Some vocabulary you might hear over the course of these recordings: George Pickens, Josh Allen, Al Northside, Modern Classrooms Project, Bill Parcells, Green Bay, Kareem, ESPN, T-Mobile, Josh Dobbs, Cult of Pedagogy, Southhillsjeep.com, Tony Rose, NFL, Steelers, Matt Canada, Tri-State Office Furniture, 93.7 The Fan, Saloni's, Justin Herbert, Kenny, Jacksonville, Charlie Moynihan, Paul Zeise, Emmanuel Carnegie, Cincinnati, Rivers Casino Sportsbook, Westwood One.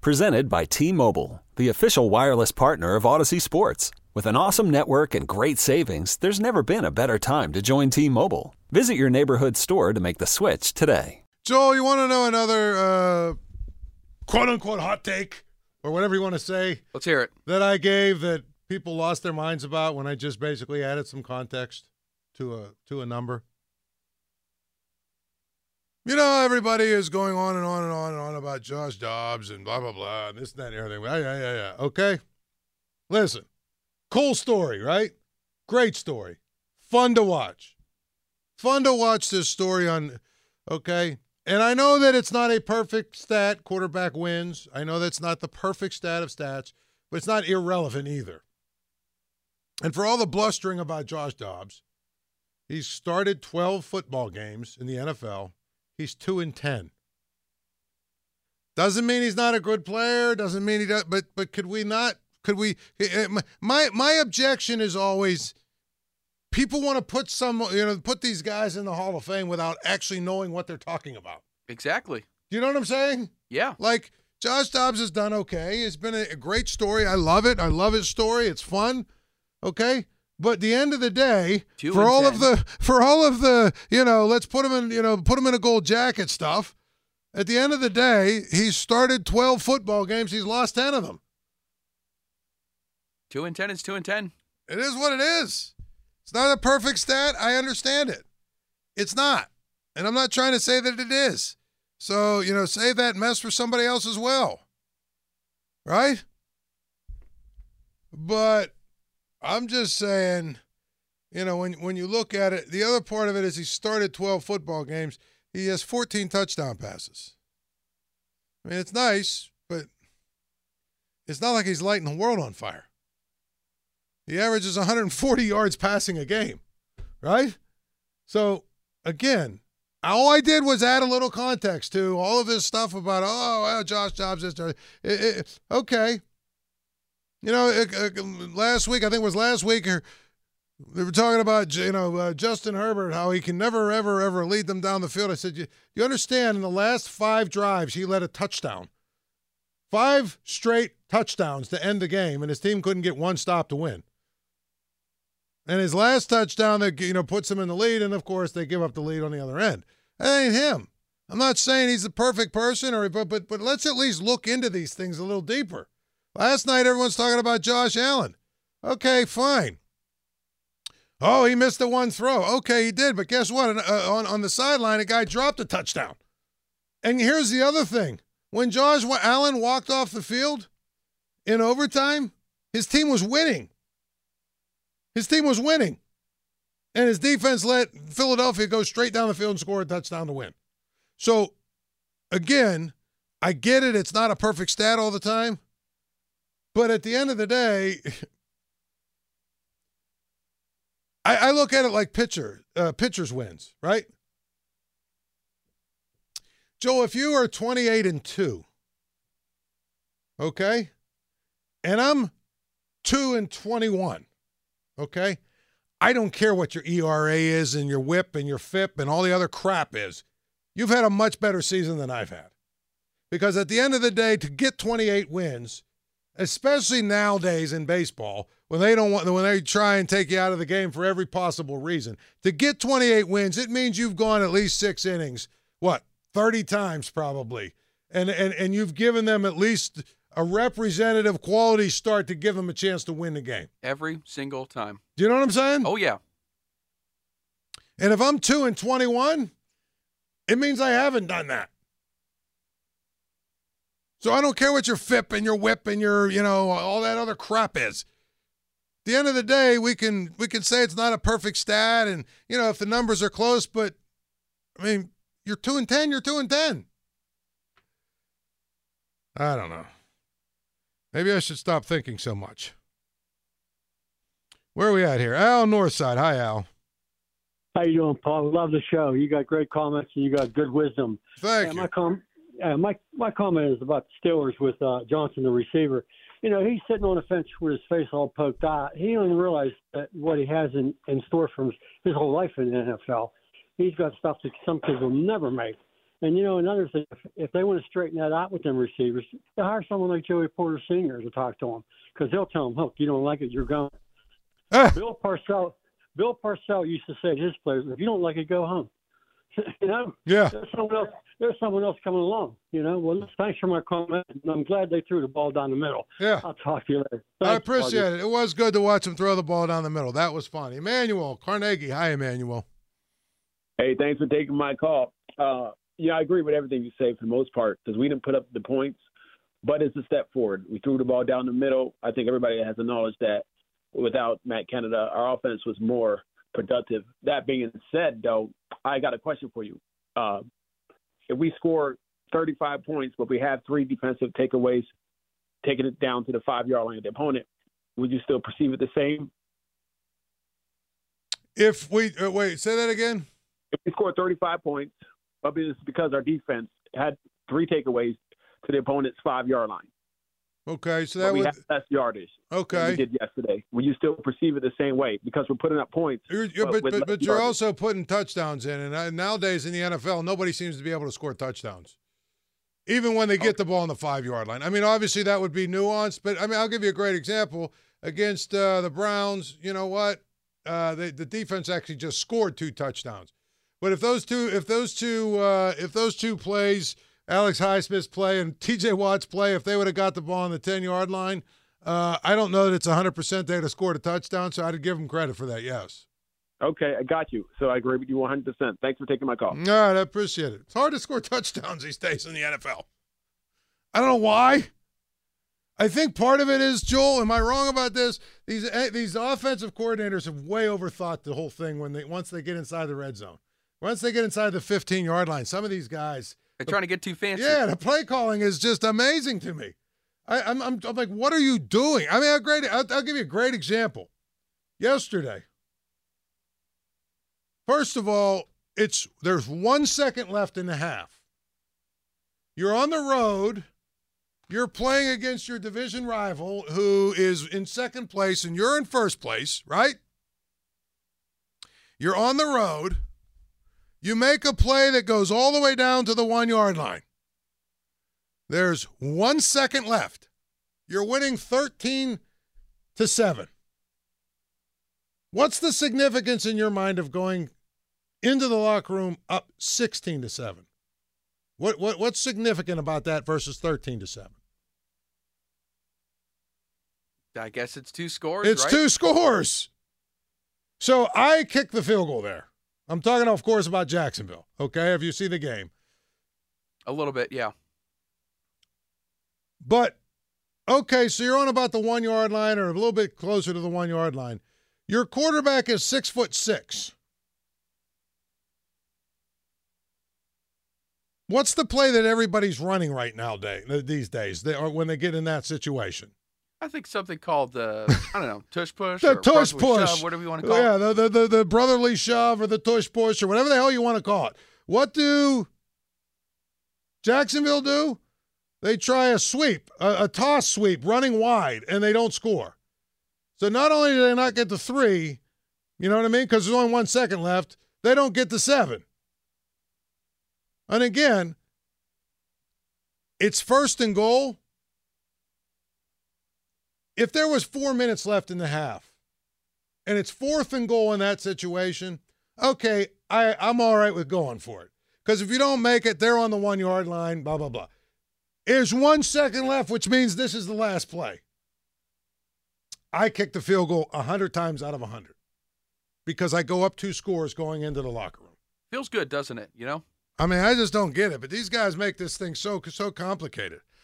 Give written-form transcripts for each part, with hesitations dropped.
Presented by T-Mobile, the official wireless partner of Odyssey Sports. With an awesome network and great savings, there's never been a better time to join T-Mobile. Visit your neighborhood store to make the switch today. Joel, you want to know another quote-unquote hot take, or whatever you want to say? Let's hear it. That I gave that people lost their minds about when I just basically added some context to a number. You know, everybody is going on and on and on and on about Josh Dobbs and blah, blah, blah, and this and that and everything. Yeah. Okay? Listen. Cool story, right? Great story. Fun to watch. Fun to watch this story on, okay? And I know that it's not a perfect stat, quarterback wins. I know that's not the perfect stat of stats, but it's not irrelevant either. And for all the blustering about Josh Dobbs, he's started 12 football games in the NFL. He's 2-10. Doesn't mean he's not a good player. Doesn't mean he does. But could we not? Could we? My objection is always people want to put these guys in the Hall of Fame without actually knowing what they're talking about. Exactly. You know what I'm saying? Yeah. Like Josh Dobbs has done okay. It's been a great story. I love it. I love his story. It's fun. Okay. But at the end of the day, for all of the, let's put him in, put him in a gold jacket stuff. At the end of the day, he's started 12 football games. He's lost 10 of them. 2-10 is 2-10. It is what it is. It's not a perfect stat. I understand it. It's not. And I'm not trying to say that it is. So, save that mess for somebody else as well. Right? But I'm just saying, when you look at it, the other part of it is he started 12 football games. He has 14 touchdown passes. I mean, it's nice, but it's not like he's lighting the world on fire. He averages 140 yards passing a game, right? So, again, all I did was add a little context to all of this stuff about, Josh Dobbs is okay. Last week, they were talking about, Justin Herbert, how he can never, ever, ever lead them down the field. I said, you understand, in the last 5 drives, he led a touchdown. 5 straight touchdowns to end the game, and his team couldn't get one stop to win. And his last touchdown, that puts him in the lead, and, of course, they give up the lead on the other end. That ain't him. I'm not saying he's the perfect person, but let's at least look into these things a little deeper. Last night, everyone's talking about Josh Allen. Okay, fine. Oh, he missed the one throw. Okay, he did, but guess what? On the sideline, a guy dropped a touchdown. And here's the other thing. When Josh Allen walked off the field in overtime, his team was winning. And his defense let Philadelphia go straight down the field and score a touchdown to win. So, again, I get it. It's not a perfect stat all the time. But at the end of the day, I look at it like pitchers wins, right? Joel, if you are 28-2, okay, and I'm 2-21, okay, I don't care what your ERA is and your WHIP and your FIP and all the other crap is. You've had a much better season than I've had. Because at the end of the day, to get 28 wins, especially nowadays in baseball, when they try and take you out of the game for every possible reason. To get 28 wins, it means you've gone at least 6 innings, 30 times probably. And you've given them at least a representative quality start to give them a chance to win the game. Every single time. Do you know what I'm saying? Oh, yeah. And if I'm 2-21, it means I haven't done that. So I don't care what your FIP and your WHIP and your, all that other crap is. At the end of the day, we can say it's not a perfect stat and, if the numbers are close, but, I mean, you're 2-10. I don't know. Maybe I should stop thinking so much. Where are we at here? Al Northside. Hi, Al. How you doing, Paul? Love the show. You got great comments and you got good wisdom. Thank you. My comment is about the Steelers with Johnson, the receiver. You know, he's sitting on a fence with his face all poked out. He doesn't realize that what he has in store for his whole life in the NFL. He's got stuff that some kids will never make. And, you know, another thing, if they want to straighten that out with them receivers, they hire someone like Joey Porter Sr. to talk to him because they'll tell him, look, you don't like it, you're gone. Bill Parcells used to say to his players, if you don't like it, go home. You know? Yeah. There's someone else coming along, you know? Well, thanks for my comment. I'm glad they threw the ball down the middle. Yeah. I'll talk to you later. Thanks, I appreciate buddy. It was good to watch him throw the ball down the middle. That was fun. Emmanuel Carnegie. Hi, Emmanuel. Hey, thanks for taking my call. Yeah, I agree with everything you say for the most part because we didn't put up the points, but it's a step forward. We threw the ball down the middle. I think everybody has the knowledge that without Matt Canada, our offense was more productive. That being said, though, I got a question for you. If we score 35 points, but we have three defensive takeaways, taking it down to the 5-yard line of the opponent, would you still perceive it the same? If we wait, say that again. If we score 35 points, but it's because our defense had three takeaways to the opponent's 5-yard line. Okay, so that would less yardage. Okay, we did yesterday. Will you still perceive it the same way? Because we're putting up points. But you're also putting touchdowns in, and nowadays in the NFL, nobody seems to be able to score touchdowns, even when they get the ball on the 5-yard line. I mean, obviously that would be nuanced, but I mean, I'll give you a great example against the Browns. You know what? The defense actually just scored two touchdowns. But if those two plays. Alex Highsmith's play and T.J. Watt's play, if they would have got the ball on the 10-yard line, I don't know that it's 100% they'd have scored a touchdown, so I'd give them credit for that, yes. Okay, I got you. So I agree with you 100%. Thanks for taking my call. All right, I appreciate it. It's hard to score touchdowns these days in the NFL. I don't know why. I think part of it is, Joel, am I wrong about this? These offensive coordinators have way overthought the whole thing once they get inside the red zone. Once they get inside the 15-yard line, some of these guys – they're trying to get too fancy. Yeah, the play calling is just amazing to me. I'm like, what are you doing? I mean, I'll give you a great example. Yesterday, first of all, there's 1 second left in the half. You're on the road. You're playing against your division rival who is in second place, and you're in first place, right? You're on the road. You make a play that goes all the way down to the 1-yard line. There's 1 second left. You're winning 13-7. What's the significance in your mind of going into the locker room up 16-7? What's significant about that versus 13-7? I guess it's two scores. It's right? Two scores. So I kick the field goal there. I'm talking, of course, about Jacksonville, okay, if you see the game. A little bit, yeah. But, okay, so you're on about the 1-yard line or a little bit closer to the 1-yard line. Your quarterback is 6'6". What's the play that everybody's running right now these days when they get in that situation? I think something called tush push. The tush push. Shove, whatever you want to call it. Yeah, the brotherly shove or the tush push or whatever the hell you want to call it. What do Jacksonville do? They try a sweep, a toss sweep running wide, and they don't score. So not only do they not get to 3, you know what I mean, because there's only 1 second left, they don't get to 7. And again, it's 1st and goal. If there was 4 minutes left in the half and it's 4th and goal in that situation, okay, I'm all right with going for it. Because if you don't make it, they're on the 1-yard line, blah, blah, blah. There's 1 second left, which means this is the last play. I kick the field goal 100 times out of 100 because I go up 2 scores going into the locker room. Feels good, doesn't it? You know? I mean, I just don't get it, but these guys make this thing so complicated.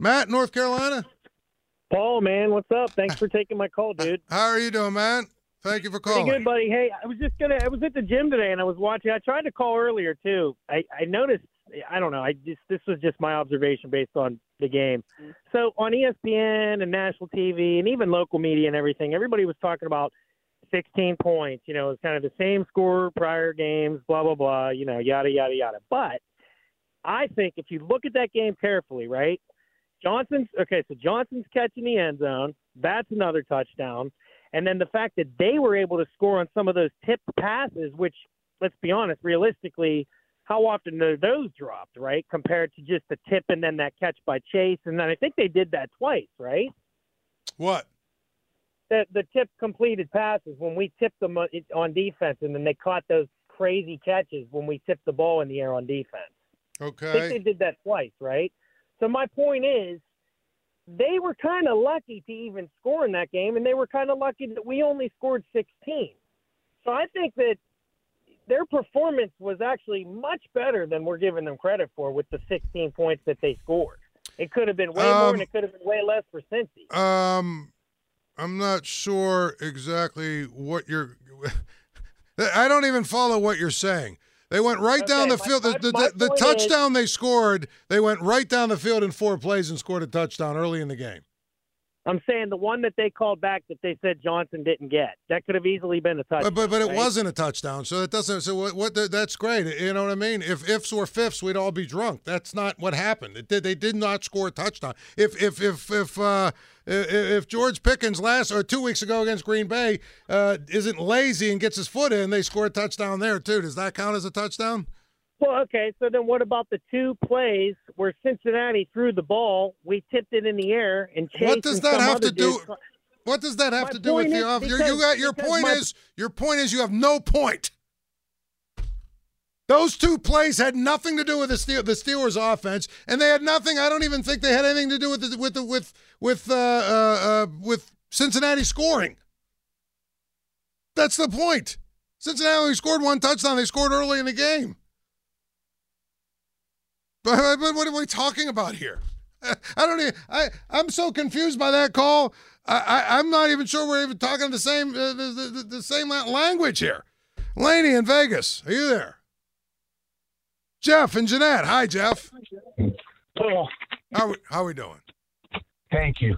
Matt, North Carolina. Paul, man, what's up? Thanks for taking my call, dude. How are you doing, man? Thank you for calling. Pretty good, buddy. Hey, I was at the gym today, and I was watching. I tried to call earlier too. I noticed. I don't know. This was just my observation based on the game. So on ESPN and national TV, and even local media and everything, everybody was talking about 16 points. You know, it's kind of the same score prior games. Blah blah blah. You know, yada yada yada. But I think if you look at that game carefully, right? Johnson's catch in the end zone. That's another touchdown. And then the fact that they were able to score on some of those tipped passes, which, let's be honest, realistically, how often are those dropped, right, compared to just the tip and then that catch by Chase? And then I think they did that twice, right? What? The tip completed passes when we tipped them on defense, and then they caught those crazy catches when we tipped the ball in the air on defense. Okay. I think they did that twice, right? So my point is, they were kind of lucky to even score in that game, and they were kind of lucky that we only scored 16. So I think that their performance was actually much better than we're giving them credit for with the 16 points that they scored. It could have been way more, and it could have been way less for Cincy. I'm not sure exactly what you're – I don't even follow what you're saying. They went right down the field. The touchdown they scored, they went right down the field in four plays and scored a touchdown early in the game. I'm saying the one that they called back that they said Johnson didn't get, that could have easily been a touchdown. But it wasn't a touchdown, so that doesn't. So what? That's great. You know what I mean? If ifs were fifths, we'd all be drunk. That's not what happened. They did not score a touchdown. If George Pickens 2 weeks ago against Green Bay isn't lazy and gets his foot in, they score a touchdown there too. Does that count as a touchdown? Well, okay. So then, what about the two plays where Cincinnati threw the ball? We tipped it in the air and chased. What does that have to do? What does that have to do with the offense? Your point is you have no point. Those two plays had nothing to do with the Steelers' offense, and they had nothing. I don't even think they had anything to do with Cincinnati scoring. That's the point. Cincinnati only scored one touchdown. They scored early in the game. But what are we talking about here? I'm so confused by that call. I'm not even sure we're even talking the same language here. Laney in Vegas, are you there? Jeff and Jeanette. Hi, Jeff. Hello. How are we doing? Thank you.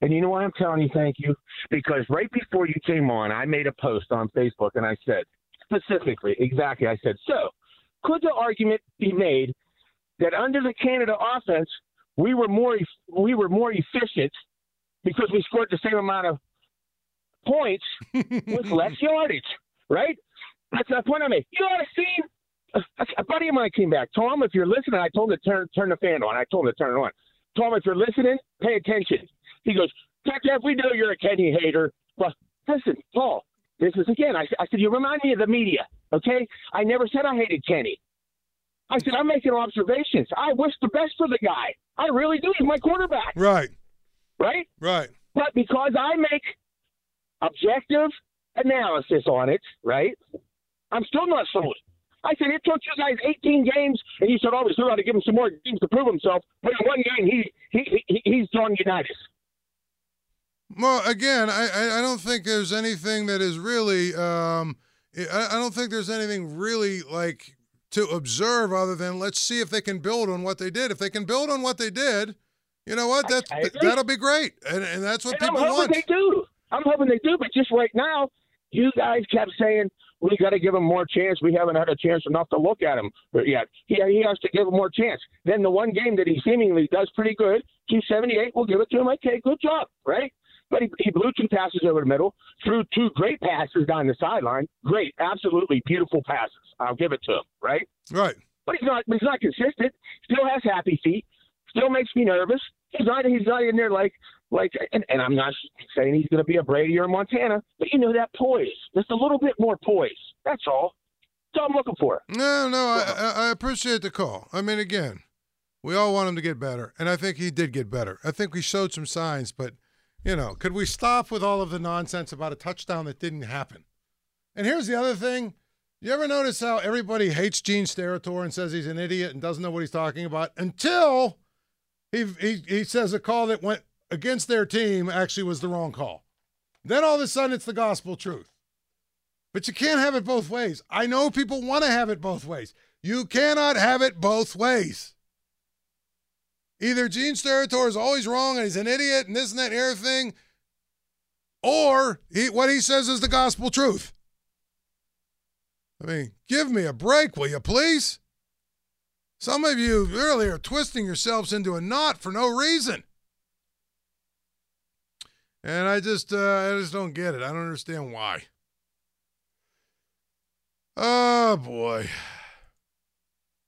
And you know why I'm telling you thank you? Because right before you came on, I made a post on Facebook, and I said so, could the argument be made that under the Canada offense, we were more efficient because we scored the same amount of points with less yardage, right? That's the point I made. You ought to see a buddy of mine came back. Tom, if you're listening, I told him to turn the fan on. I told him to turn it on. Tom, if you're listening, pay attention. He goes, Jeff, we know you're a Kenny hater. Well, listen, Paul. This is, again, I said, you remind me of the media, okay? I never said I hated Kenny. I said, I'm making observations. I wish the best for the guy. I really do. He's my quarterback. Right. Right? Right. But because I make objective analysis on it, right, I'm still not sold. I said, it took you guys 18 games, and you said, oh, we still got to give him some more games to prove himself. But in one game, he's John Unitas. Well, again, I don't think there's anything that is really I don't think there's anything really, like, to observe other than let's see if they can build on what they did. If they can build on what they did, you know what, that'll be great. And that's what people want. I'm hoping they do, but just right now, you guys kept saying, we got to give him more chance. We haven't had a chance enough to look at him yet. He has to give him more chance. Then the one game that he seemingly does pretty good, 278, we'll give it to him. Okay, good job, right? But he blew two passes over the middle, threw two great passes down the sideline. Great, absolutely beautiful passes. I'll give it to him, right? Right. But he's not consistent. Still has happy feet. Still makes me nervous. He's not in there like, and I'm not saying he's going to be a Brady or a Montana, but you know that poise, just a little bit more poise. That's all. That's all I'm looking for. No, I appreciate the call. I mean, again, we all want him to get better, and I think he did get better. I think we showed some signs, but, you know, could we stop with all of the nonsense about a touchdown that didn't happen? And here's the other thing. You ever notice how everybody hates Gene Steratore and says he's an idiot and doesn't know what he's talking about until he says a call that went against their team actually was the wrong call. Then all of a sudden it's the gospel truth. But you can't have it both ways. I know people want to have it both ways. You cannot have it both ways. Either Gene Steratore is always wrong and he's an idiot and this and that and everything, or what he says is the gospel truth. I mean, give me a break, will you please? Some of you really are twisting yourselves into a knot for no reason. And I just don't get it. I don't understand why. Oh, boy.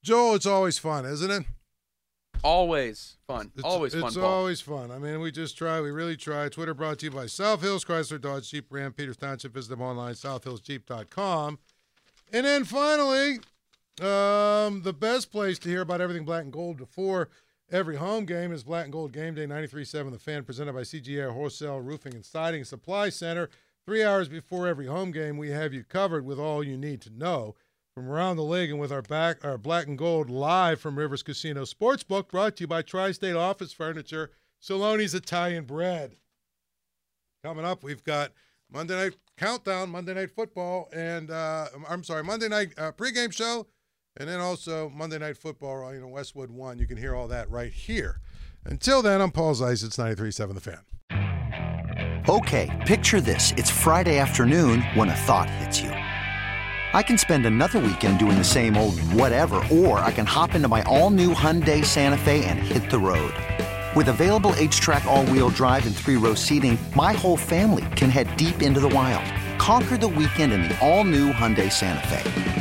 Joel, it's always fun, isn't it? Always fun. It's always fun. I mean, we really try. Twitter brought to you by South Hills Chrysler Dodge Jeep Ram, Peters Township. Visit them online, Southhillsjeep.com. And then finally, the best place to hear about everything black and gold before every home game is Black and Gold Game Day, 93.7 The Fan, presented by CGA Wholesale Roofing and Siding Supply Center. 3 hours before every home game, we have you covered with all you need to know from around the league and with our Black and Gold live from Rivers Casino Sportsbook, brought to you by Tri-State Office Furniture, Saloni's Italian Bread. Coming up, we've got Monday Night Countdown, Monday Night Football, and Monday Night pregame show. And then also Monday Night Football on Westwood One. You can hear all that right here. Until then, I'm Paul Zeise. It's 93.7 The Fan. Okay, picture this. It's Friday afternoon when a thought hits you. I can spend another weekend doing the same old whatever, or I can hop into my all-new Hyundai Santa Fe and hit the road. With available H-Track all-wheel drive and three-row seating, my whole family can head deep into the wild. Conquer the weekend in the all-new Hyundai Santa Fe.